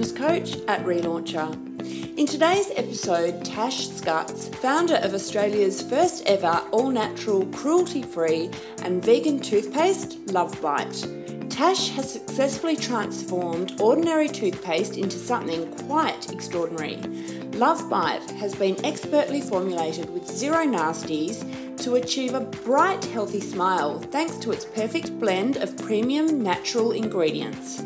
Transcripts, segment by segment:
business coach at Relauncher. In today's episode, Tash Scutts, founder of Australia's first ever all-natural, cruelty-free and vegan toothpaste, Love Bite. Tash has successfully transformed ordinary toothpaste into something quite extraordinary. Love Bite has been expertly formulated with zero nasties to achieve a bright, healthy smile thanks to its perfect blend of premium natural ingredients.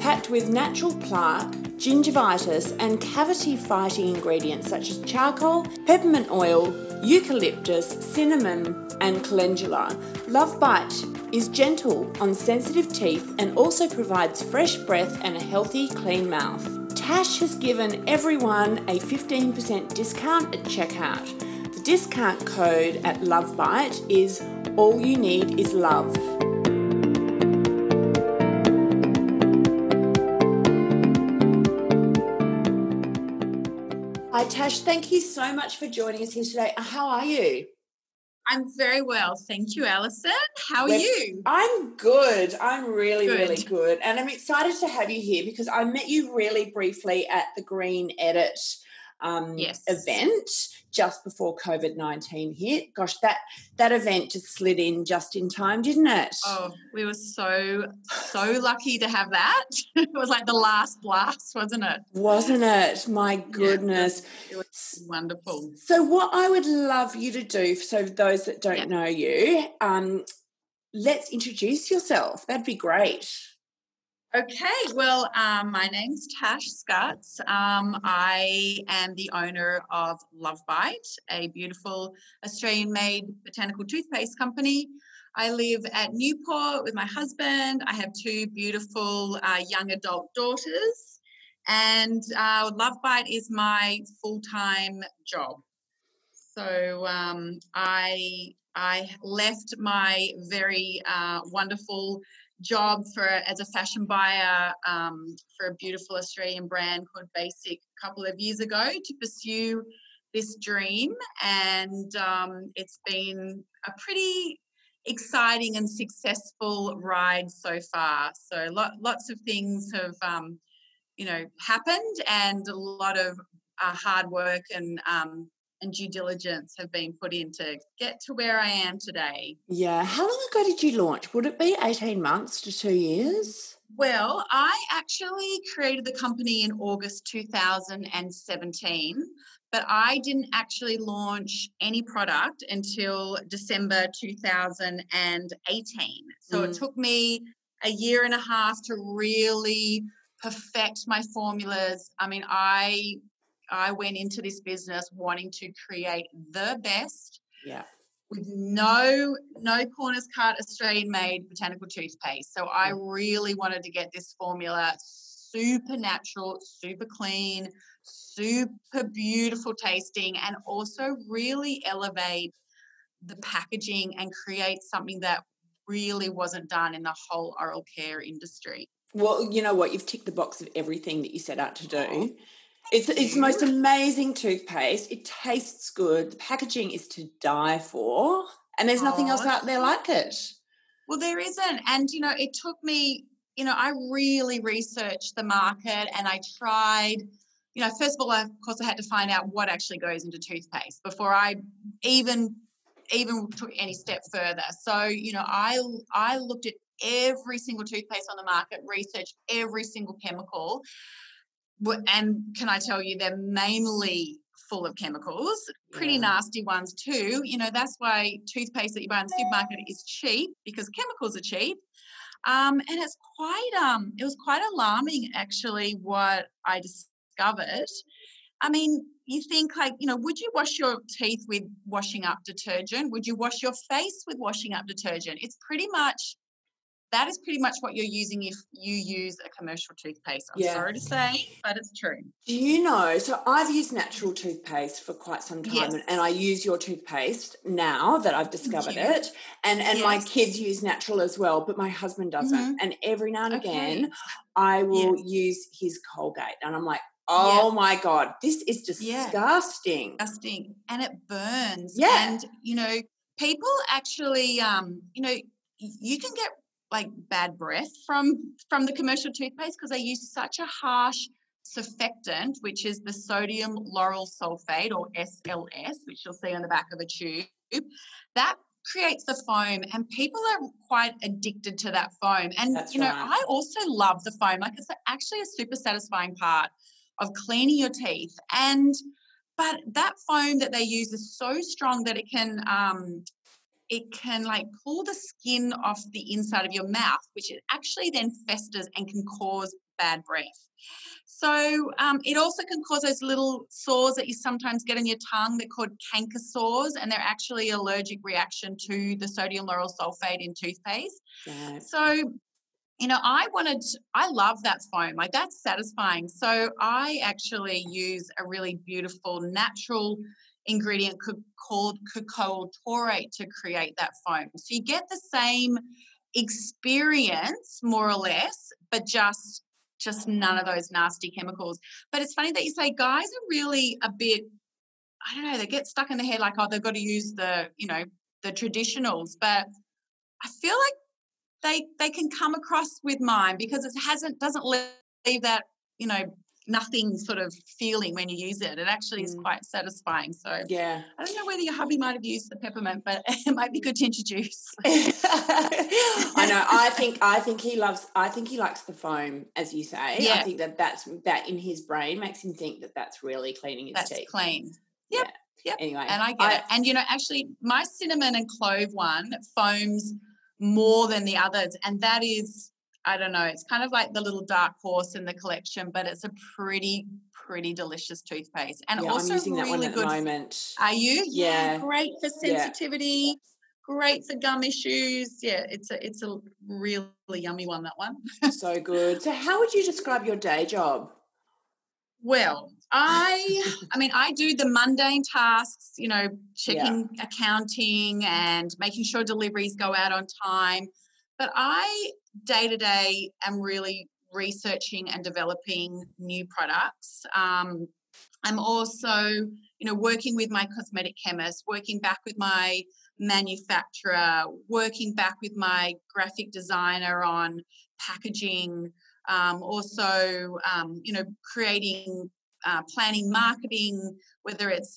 Packed with natural plaque, gingivitis and cavity-fighting ingredients such as charcoal, peppermint oil, eucalyptus, cinnamon and calendula, Love Bite is gentle on sensitive teeth and also provides fresh breath and a healthy, clean mouth. Tash has given everyone a 15% discount at checkout. The discount code at Love Bite is All You Need Is Love. Hi Tash, thank you so much for joining us here today. How are you? I'm very well, thank you, Alison. How are you? I'm good. I'm really good. And I'm excited to have you here because I met you really briefly at the Green Edit event just before COVID-19 hit. Gosh, that event just slid in just in time, didn't it? Oh, we were so lucky to have that. It was like the last blast, wasn't it? Wasn't it? My goodness. Yeah, it was wonderful. So what I would love you to do, so those that don't know you, let's introduce yourself. That'd be great. Okay, well, my name's Tash Scutts. I am the owner of Love Bite, a beautiful Australian-made botanical toothpaste company. I live at Newport with my husband. I have two beautiful young adult daughters, and Love Bite is my full-time job. So I left my very wonderful job as a fashion buyer for a beautiful Australian brand called Basic a couple of years ago to pursue this dream, and it's been a pretty exciting and successful ride so far. So lots of things have happened, and a lot of hard work and due diligence have been put in to get to where I am today. Yeah. How long ago did you launch? Would it be 18 months to 2 years? Well, I actually created the company in August 2017, but I didn't actually launch any product until December 2018. So it took me a year and a half to really perfect my formulas. I mean, I went into this business wanting to create the best with no corners cut, Australian-made botanical toothpaste. So I really wanted to get this formula super natural, super clean, super beautiful tasting, and also really elevate the packaging and create something that really wasn't done in the whole oral care industry. Well, you know what? You've ticked the box of everything that you set out to do. Oh. It's the most amazing toothpaste. It tastes good. The packaging is to die for, and there's nothing else out there like it. Well, there isn't. And, it took me, I really researched the market, and I tried, first of all, of course, I had to find out what actually goes into toothpaste before I even took any step further. So, I looked at every single toothpaste on the market, researched every single chemical. And can I tell you, they're mainly full of chemicals, pretty nasty ones too. That's why toothpaste that you buy in the supermarket is cheap, because chemicals are cheap. And it's it was quite alarming, actually, what I discovered. I mean, you think would you wash your teeth with washing up detergent? Would you wash your face with washing up detergent? That is pretty much what you're using if you use a commercial toothpaste. I'm sorry to say, but it's true. Do you know, so I've used natural toothpaste for quite some time, and I use your toothpaste now that I've discovered it. And my kids use natural as well, but my husband doesn't. Mm-hmm. And every now and again, I will use his Colgate. And I'm like, my God, this is disgusting. Disgusting. And it burns. Yeah. And, people actually, you can get bad breath from the commercial toothpaste because they use such a harsh surfactant, which is the sodium lauryl sulfate, or SLS, which you'll see on the back of a tube. That creates the foam, and people are quite addicted to that foam. And, That's right. I also love the foam. Like, it's actually a super satisfying part of cleaning your teeth. But that foam that they use is so strong that it can like pull the skin off the inside of your mouth, which it actually then festers and can cause bad breath. So it also can cause those little sores that you sometimes get on your tongue. They're called canker sores, and they're actually an allergic reaction to the sodium lauryl sulfate in toothpaste. Yeah. So, I love that foam. Like, that's satisfying. So I actually use a really beautiful natural ingredient called cocoa taurate to create that foam. So you get the same experience, more or less, but just none of those nasty chemicals. But it's funny that you say guys are really a bit, I don't know, they get stuck in the head like, oh, they've got to use the traditionals. But I feel like they can come across with mine because it doesn't leave that, nothing sort of feeling when you use it. It actually is quite satisfying. So yeah, I don't know whether your hubby might have used the peppermint, but it might be good to introduce. I know. I think he likes the foam, as you say. Yeah. I think that's in his brain makes him think that that's really cleaning his teeth. That's clean. Yep. Yeah. Yep. Anyway, and I get it. And actually, my cinnamon and clove one foams more than the others, and that is, I don't know, it's kind of like the little dark horse in the collection, but it's a pretty delicious toothpaste. And also I'm using really that one at the moment. Are you? Yeah. Great for sensitivity, great for gum issues. Yeah, it's a really yummy one, that one. So good. So how would you describe your day job? Well, I do the mundane tasks, checking accounting and making sure deliveries go out on time. But I day-to-day am really researching and developing new products. I'm also, working with my cosmetic chemist, working back with my manufacturer, working back with my graphic designer on packaging, creating, planning, marketing, whether it's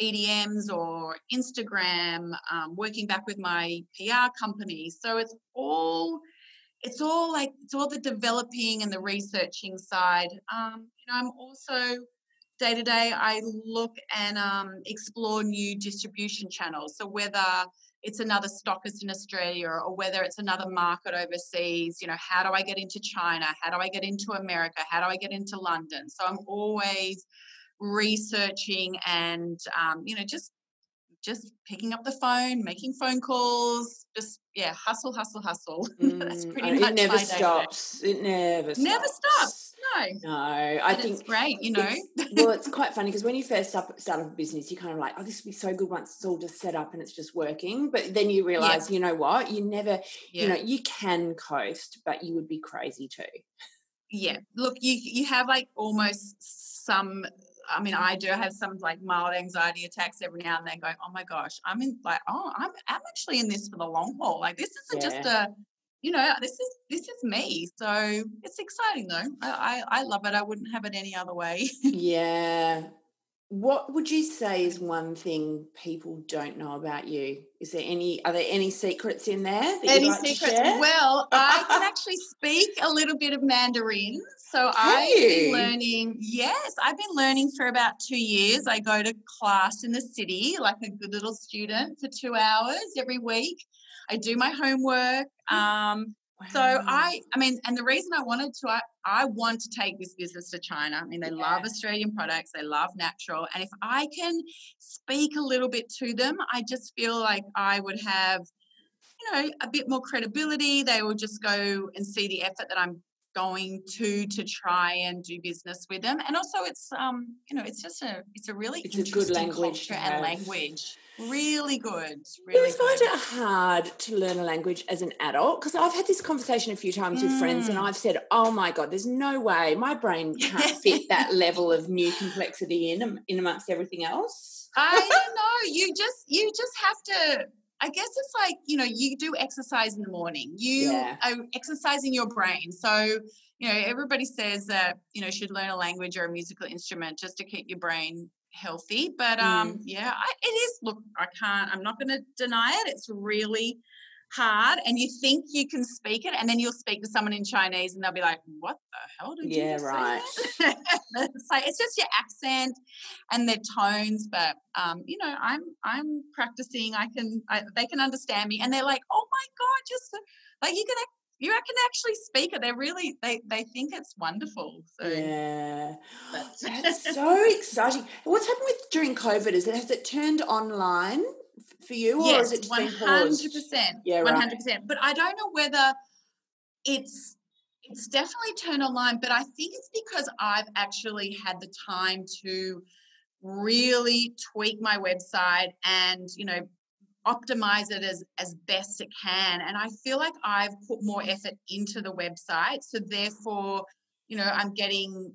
EDMs or Instagram, working back with my PR company. So it's all the developing and the researching side. I'm also day to day, I look and explore new distribution channels. So whether it's another stockist in Australia or whether it's another market overseas, how do I get into China? How do I get into America? How do I get into London? So I'm always researching and, just picking up the phone, making phone calls, hustle. That's pretty much my day. It never stops. No. I think it's great, Well, it's quite funny because when you first start a business, you're kind of like, oh, this will be so good once it's all just set up and it's just working. But then you realise, you know what, you never, you can coast, but you would be crazy too. Yeah. Look, you have like almost some... I do have some like mild anxiety attacks every now and then going, oh my gosh, I'm actually in this for the long haul. Like this isn't just a, this is me. So it's exciting though. I love it. I wouldn't have it any other way. Yeah. What would you say is one thing people don't know about you? Are there any secrets in there? Well, I can actually speak a little bit of Mandarin. So I've been learning for about 2 years. I go to class in the city like a good little student for 2 hours every week. I do my homework. Wow. So and the reason I wanted to, I want to take this business to China. They love Australian products. They love natural. And if I can speak a little bit to them, I just feel like I would have, a bit more credibility. They will just go and see the effort that I'm going to try and do business with them. And also it's, it's a good language and language. Really good. Really good. I find it hard to learn a language as an adult because I've had this conversation a few times with friends and I've said, oh my God, there's no way my brain can't fit that level of new complexity in amongst everything else. I don't know. You just have to, I guess it's like, you do exercise in the morning. You are exercising your brain. So you know, everybody says that, you know, you should learn a language or a musical instrument just to keep your brain healthy. But yeah, it is. Look, I'm not going to deny it. It's really hard, and you think you can speak it, and then you'll speak to someone in Chinese and they'll be like, what the hell did you say? It's like, it's just your accent and their tones, but you know, I'm practicing. They can understand me, and they're like, oh my god, just like you can actually speak it. They're really, they think it's wonderful. So yeah, that's so exciting. What's happened with during COVID is has it turned online for you, or is it just 100%? Yeah, 100%. But I don't know whether it's definitely turned online, but I think it's because I've actually had the time to really tweak my website and, you know, optimize it as best it can. And I feel like I've put more effort into the website, so therefore, you know, I'm getting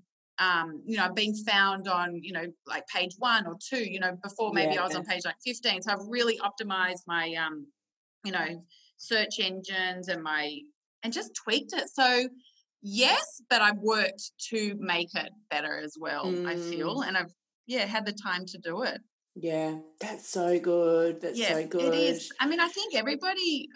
you know, I've been found on, you know, like page 1 or 2, you know, before maybe I was on page like 15. So I've really optimized my, you know, search engines and just tweaked it. So yes, but I've worked to make it better as well, I feel. And I've, had the time to do it. Yeah. That's so good. That's so good. It is. I mean, I think everybody,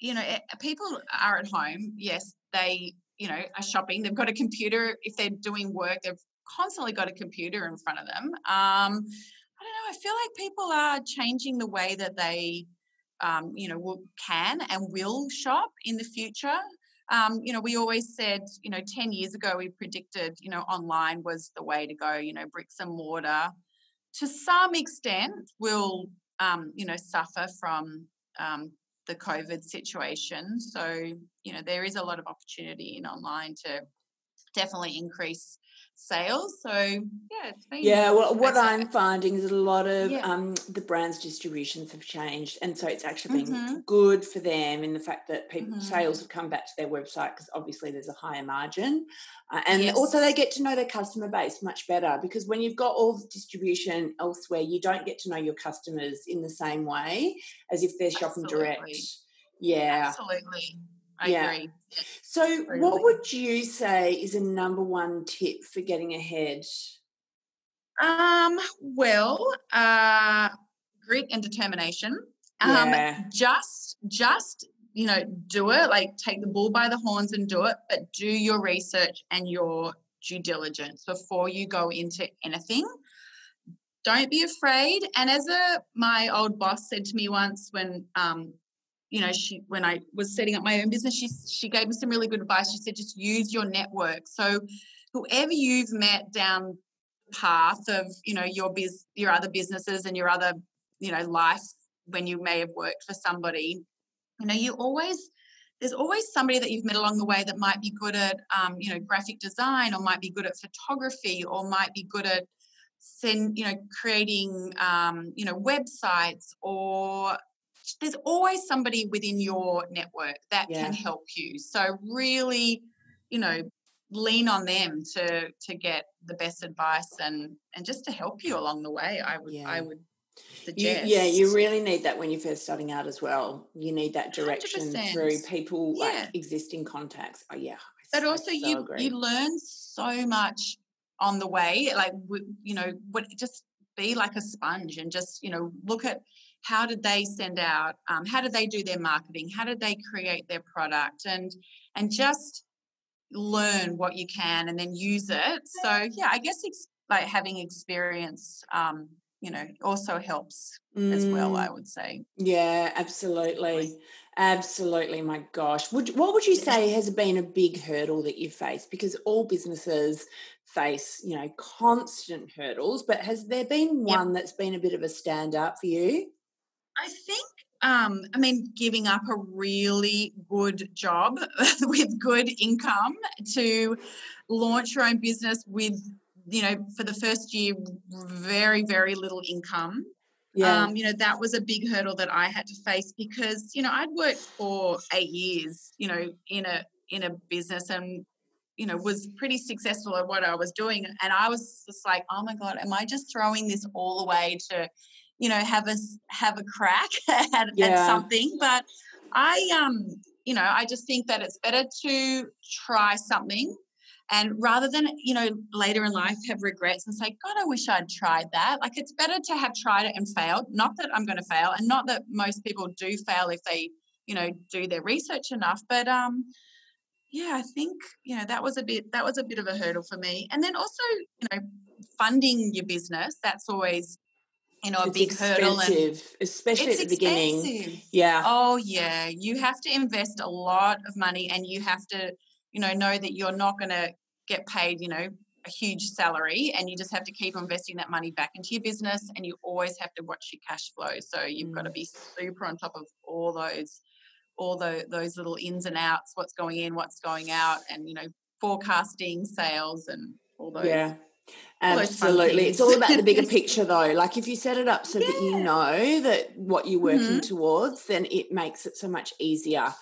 you know, people are at home. Yes. They, you know, are shopping. They've got a computer. If they're doing work, they've constantly got a computer in front of them. I don't know. I feel like people are changing the way that they, you know, will shop in the future. You know, we always said, you know, 10 years ago, we predicted, you know, online was the way to go, you know, bricks and mortar. To some extent, will, you know, suffer from the COVID situation. So, you know, there is a lot of opportunity in online to definitely increase sales. So, yeah, it's been... Yeah, well, what I'm finding is a lot of the brands' distributions have changed, and so it's actually been good for them in the fact that people sales have come back to their website, because obviously there's a higher margin. And also they get to know their customer base much better, because when you've got all the distribution elsewhere, you don't get to know your customers in the same way as if they're shopping direct. Yeah. Absolutely. I agree. So really. What would you say is a number one tip for getting ahead? Grit and determination. Just, you know, do it. Like, take the bull by the horns and do it, but do your research and your due diligence before you go into anything. Don't be afraid. And as my old boss said to me once when, you know, when I was setting up my own business, she gave me some really good advice. She said, just use your network. So whoever you've met down the path of, you know, your other businesses and your other, you know, life, when you may have worked for somebody, you know, there's always somebody that you've met along the way that might be good at, you know, graphic design, or might be good at photography, or might be good at you know, creating, you know, websites, or there's always somebody within your network that can help you. So really, you know, lean on them to get the best advice and just to help you along the way. I would suggest. You really need that when you're first starting out as well. You need that direction 100%. Through people like existing contacts. Oh yeah. But also you learn so much on the way. Like, you know, just be like a sponge and just, you know, look at, how did they send out? How did they do their marketing? How did they create their product? And just learn what you can and then use it. So, yeah, I guess it's like having experience, you know, also helps as well, I would say. Yeah, absolutely. Absolutely, my gosh. What would you say has been a big hurdle that you've faced? Because all businesses face, you know, constant hurdles, but has there been one that's been a bit of a standout for you? I think, I mean, giving up a really good job with good income to launch your own business with, you know, for the first year, very, very little income. Yeah. You know, that was a big hurdle that I had to face, because, you know, I'd worked for 8 years, you know, in a business, and, you know, was pretty successful at what I was doing. And I was just like, oh my God, am I just throwing this all away to, you know, have a crack at something? But I you know, I just think that it's better to try something, and rather than, you know, later in life have regrets and say, God, I wish I'd tried that. Like, it's better to have tried it and failed. Not that I'm going to fail, and not that most people do fail if they, you know, do their research enough. But yeah, I think, you know, that was a bit of a hurdle for me. And then also, you know, funding your business, that's always, you know, it's a big hurdle. And especially at the beginning. Yeah. Oh yeah. You have to invest a lot of money, and you have to, you know that you're not going to get paid, you know, a huge salary, and you just have to keep investing that money back into your business, and you always have to watch your cash flow. So you've got to be super on top of all those little ins and outs, what's going in, what's going out, and, you know, forecasting sales and all those. Yeah. Absolutely. It's all about the bigger picture though. Like, if you set it up so that you know that what you're working towards, then it makes it so much easier.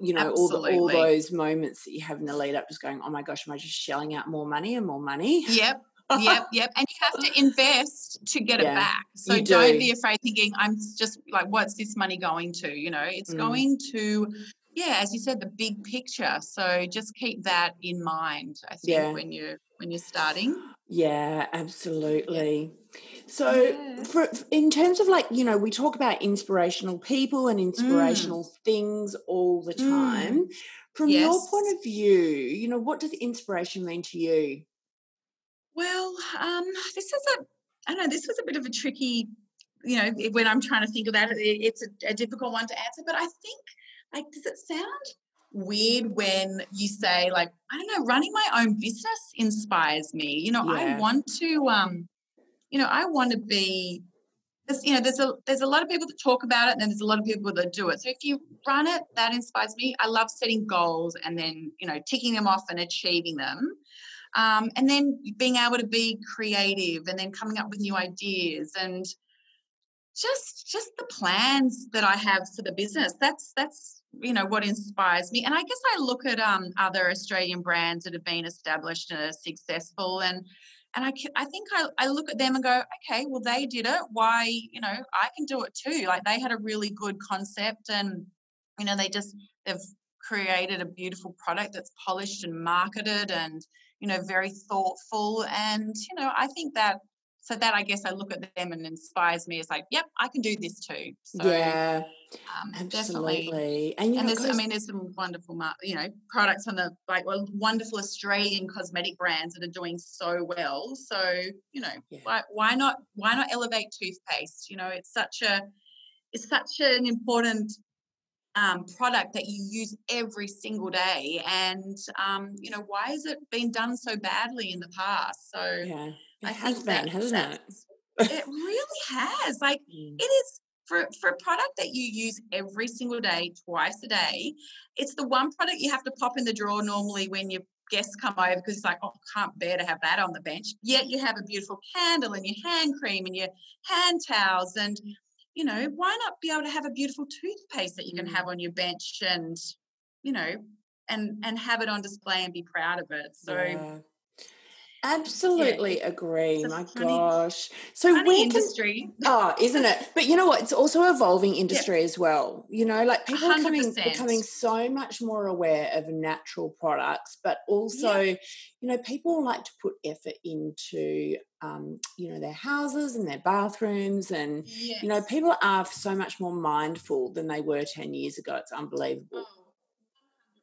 You know, all those moments that you have in the lead up, just going, oh my gosh, am I just shelling out more money and more money? Yep. And you have to invest to get it back. So don't be afraid thinking, I'm just like, what's this money going to? You know, it's going to, as you said, the big picture. So just keep that in mind, I think, when you're starting. Yeah, absolutely. So in terms of, like, you know, we talk about inspirational people and inspirational things all the time. From your point of view, you know, what does inspiration mean to you? Well, this was a bit of a tricky, you know, when I'm trying to think about it, it's a difficult one to answer. But I think, like, does it sound weird when you say, like, I don't know, running my own business inspires me? You know, I want to, you know, I want to be, you know, there's a lot of people that talk about it, and then there's a lot of people that do it. So if you run it, that inspires me. I love setting goals and then, you know, ticking them off and achieving them. And then being able to be creative, and then coming up with new ideas, and just the plans that I have for the business. That's you know, what inspires me. And I guess I look at other Australian brands that have been established and are successful, and I think I look at them and go, okay, well, they did it. Why, you know, I can do it too. Like, they had a really good concept, and, you know, they've created a beautiful product that's polished and marketed, and, you know, very thoughtful. And, you know, I think that, so that, I guess, I look at them and inspires me. It's like, yep, I can do this too. So, yeah, absolutely. Definitely. And, you know, there's some wonderful, you know, products on the, like, wonderful Australian cosmetic brands that are doing so well. So, you know, why not elevate toothpaste? You know, it's such an important product that you use every single day, and you know, why has it been done so badly in the past? So it has been, hasn't it? It really has. Like, it is for a product that you use every single day, twice a day. It's the one product you have to pop in the drawer normally when your guests come over, because it's like, oh, I can't bear to have that on the bench. Yet you have a beautiful candle and your hand cream and your hand towels, and, you know, why not be able to have a beautiful toothpaste that you can have on your bench, and, you know, and have it on display and be proud of it. So absolutely agree. My gosh. So funny industry. Isn't it? But you know what? It's also an evolving industry as well. You know, like, people are becoming so much more aware of natural products, but also, you know, people like to put effort into, you know, their houses and their bathrooms, and, you know, people are so much more mindful than they were 10 years ago. It's unbelievable.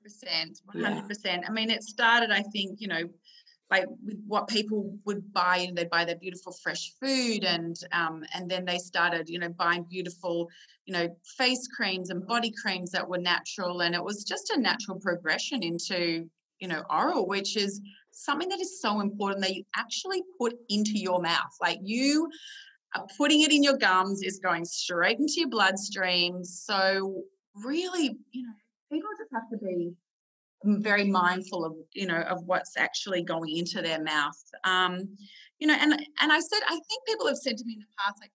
100%. I mean, it started, I think, you know, like, with what people would buy, and they'd buy their beautiful fresh food, and then they started, you know, buying beautiful, you know, face creams and body creams that were natural, and it was just a natural progression into, you know, oral, which is something that is so important that you actually put into your mouth. Like, you are putting it in your gums, is going straight into your bloodstream. So really, you know, people just have to be very mindful of, you know, of what's actually going into their mouth. You know, and I think people have said to me in the past, like,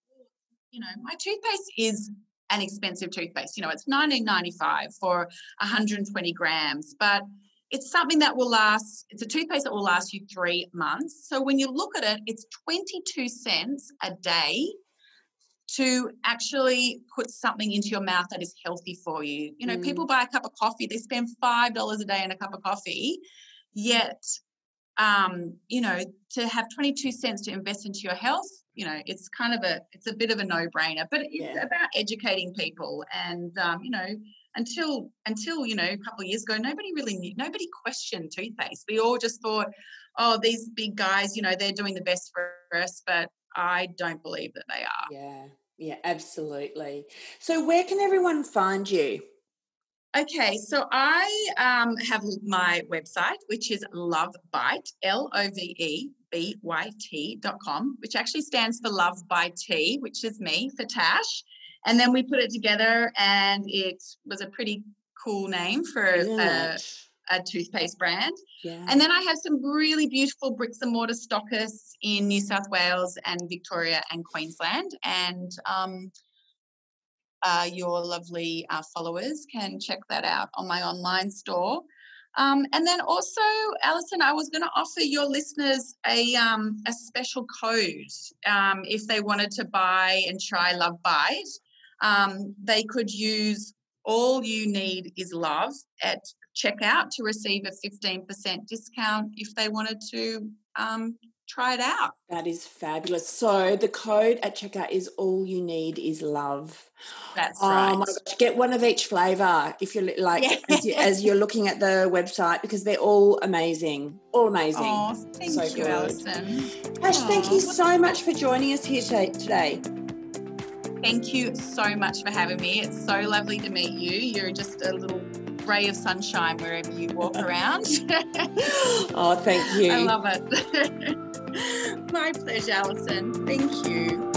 you know, my toothpaste is an expensive toothpaste. You know, it's $19.95 for 120 grams, but it's something that will last, it's a toothpaste that will last you 3 months. So when you look at it, it's 22 cents a day to actually put something into your mouth that is healthy for you. You know, people buy a cup of coffee, they spend $5 a day on a cup of coffee, yet, you know, to have 22 cents to invest into your health, you know, it's kind of a bit of a no-brainer, but it's about educating people. And, you know, until, you know, a couple of years ago, nobody really knew, nobody questioned toothpaste. We all just thought, oh, these big guys, you know, they're doing the best for us, but I don't believe that they are. Yeah. Yeah, absolutely. So where can everyone find you? Okay, so I have my website, which is Love Bite, LOVEBYT.com, which actually stands for Love by Tea, which is me, for Tash. And then we put it together, and it was a pretty cool name for a toothpaste brand. Yeah. And then I have some really beautiful bricks and mortar stockists in New South Wales and Victoria and Queensland. And your lovely followers can check that out on my online store. And then also, Alison, I was going to offer your listeners a special code if they wanted to buy and try Love Bite. They could use All You Need Is Love at checkout to receive a 15% discount if they wanted to try it out. That is fabulous. So the code at checkout is All You Need Is Love. That's right. Oh my gosh, get one of each flavour if you're like as you're looking at the website, because they're all amazing. All amazing. Oh, thank you, Alison. Tash, thank you so much for joining us here today. Thank you so much for having me. It's so lovely to meet you. You're just a little ray of sunshine wherever you walk around. Oh, thank you. I love it. My pleasure, Alison. Thank you.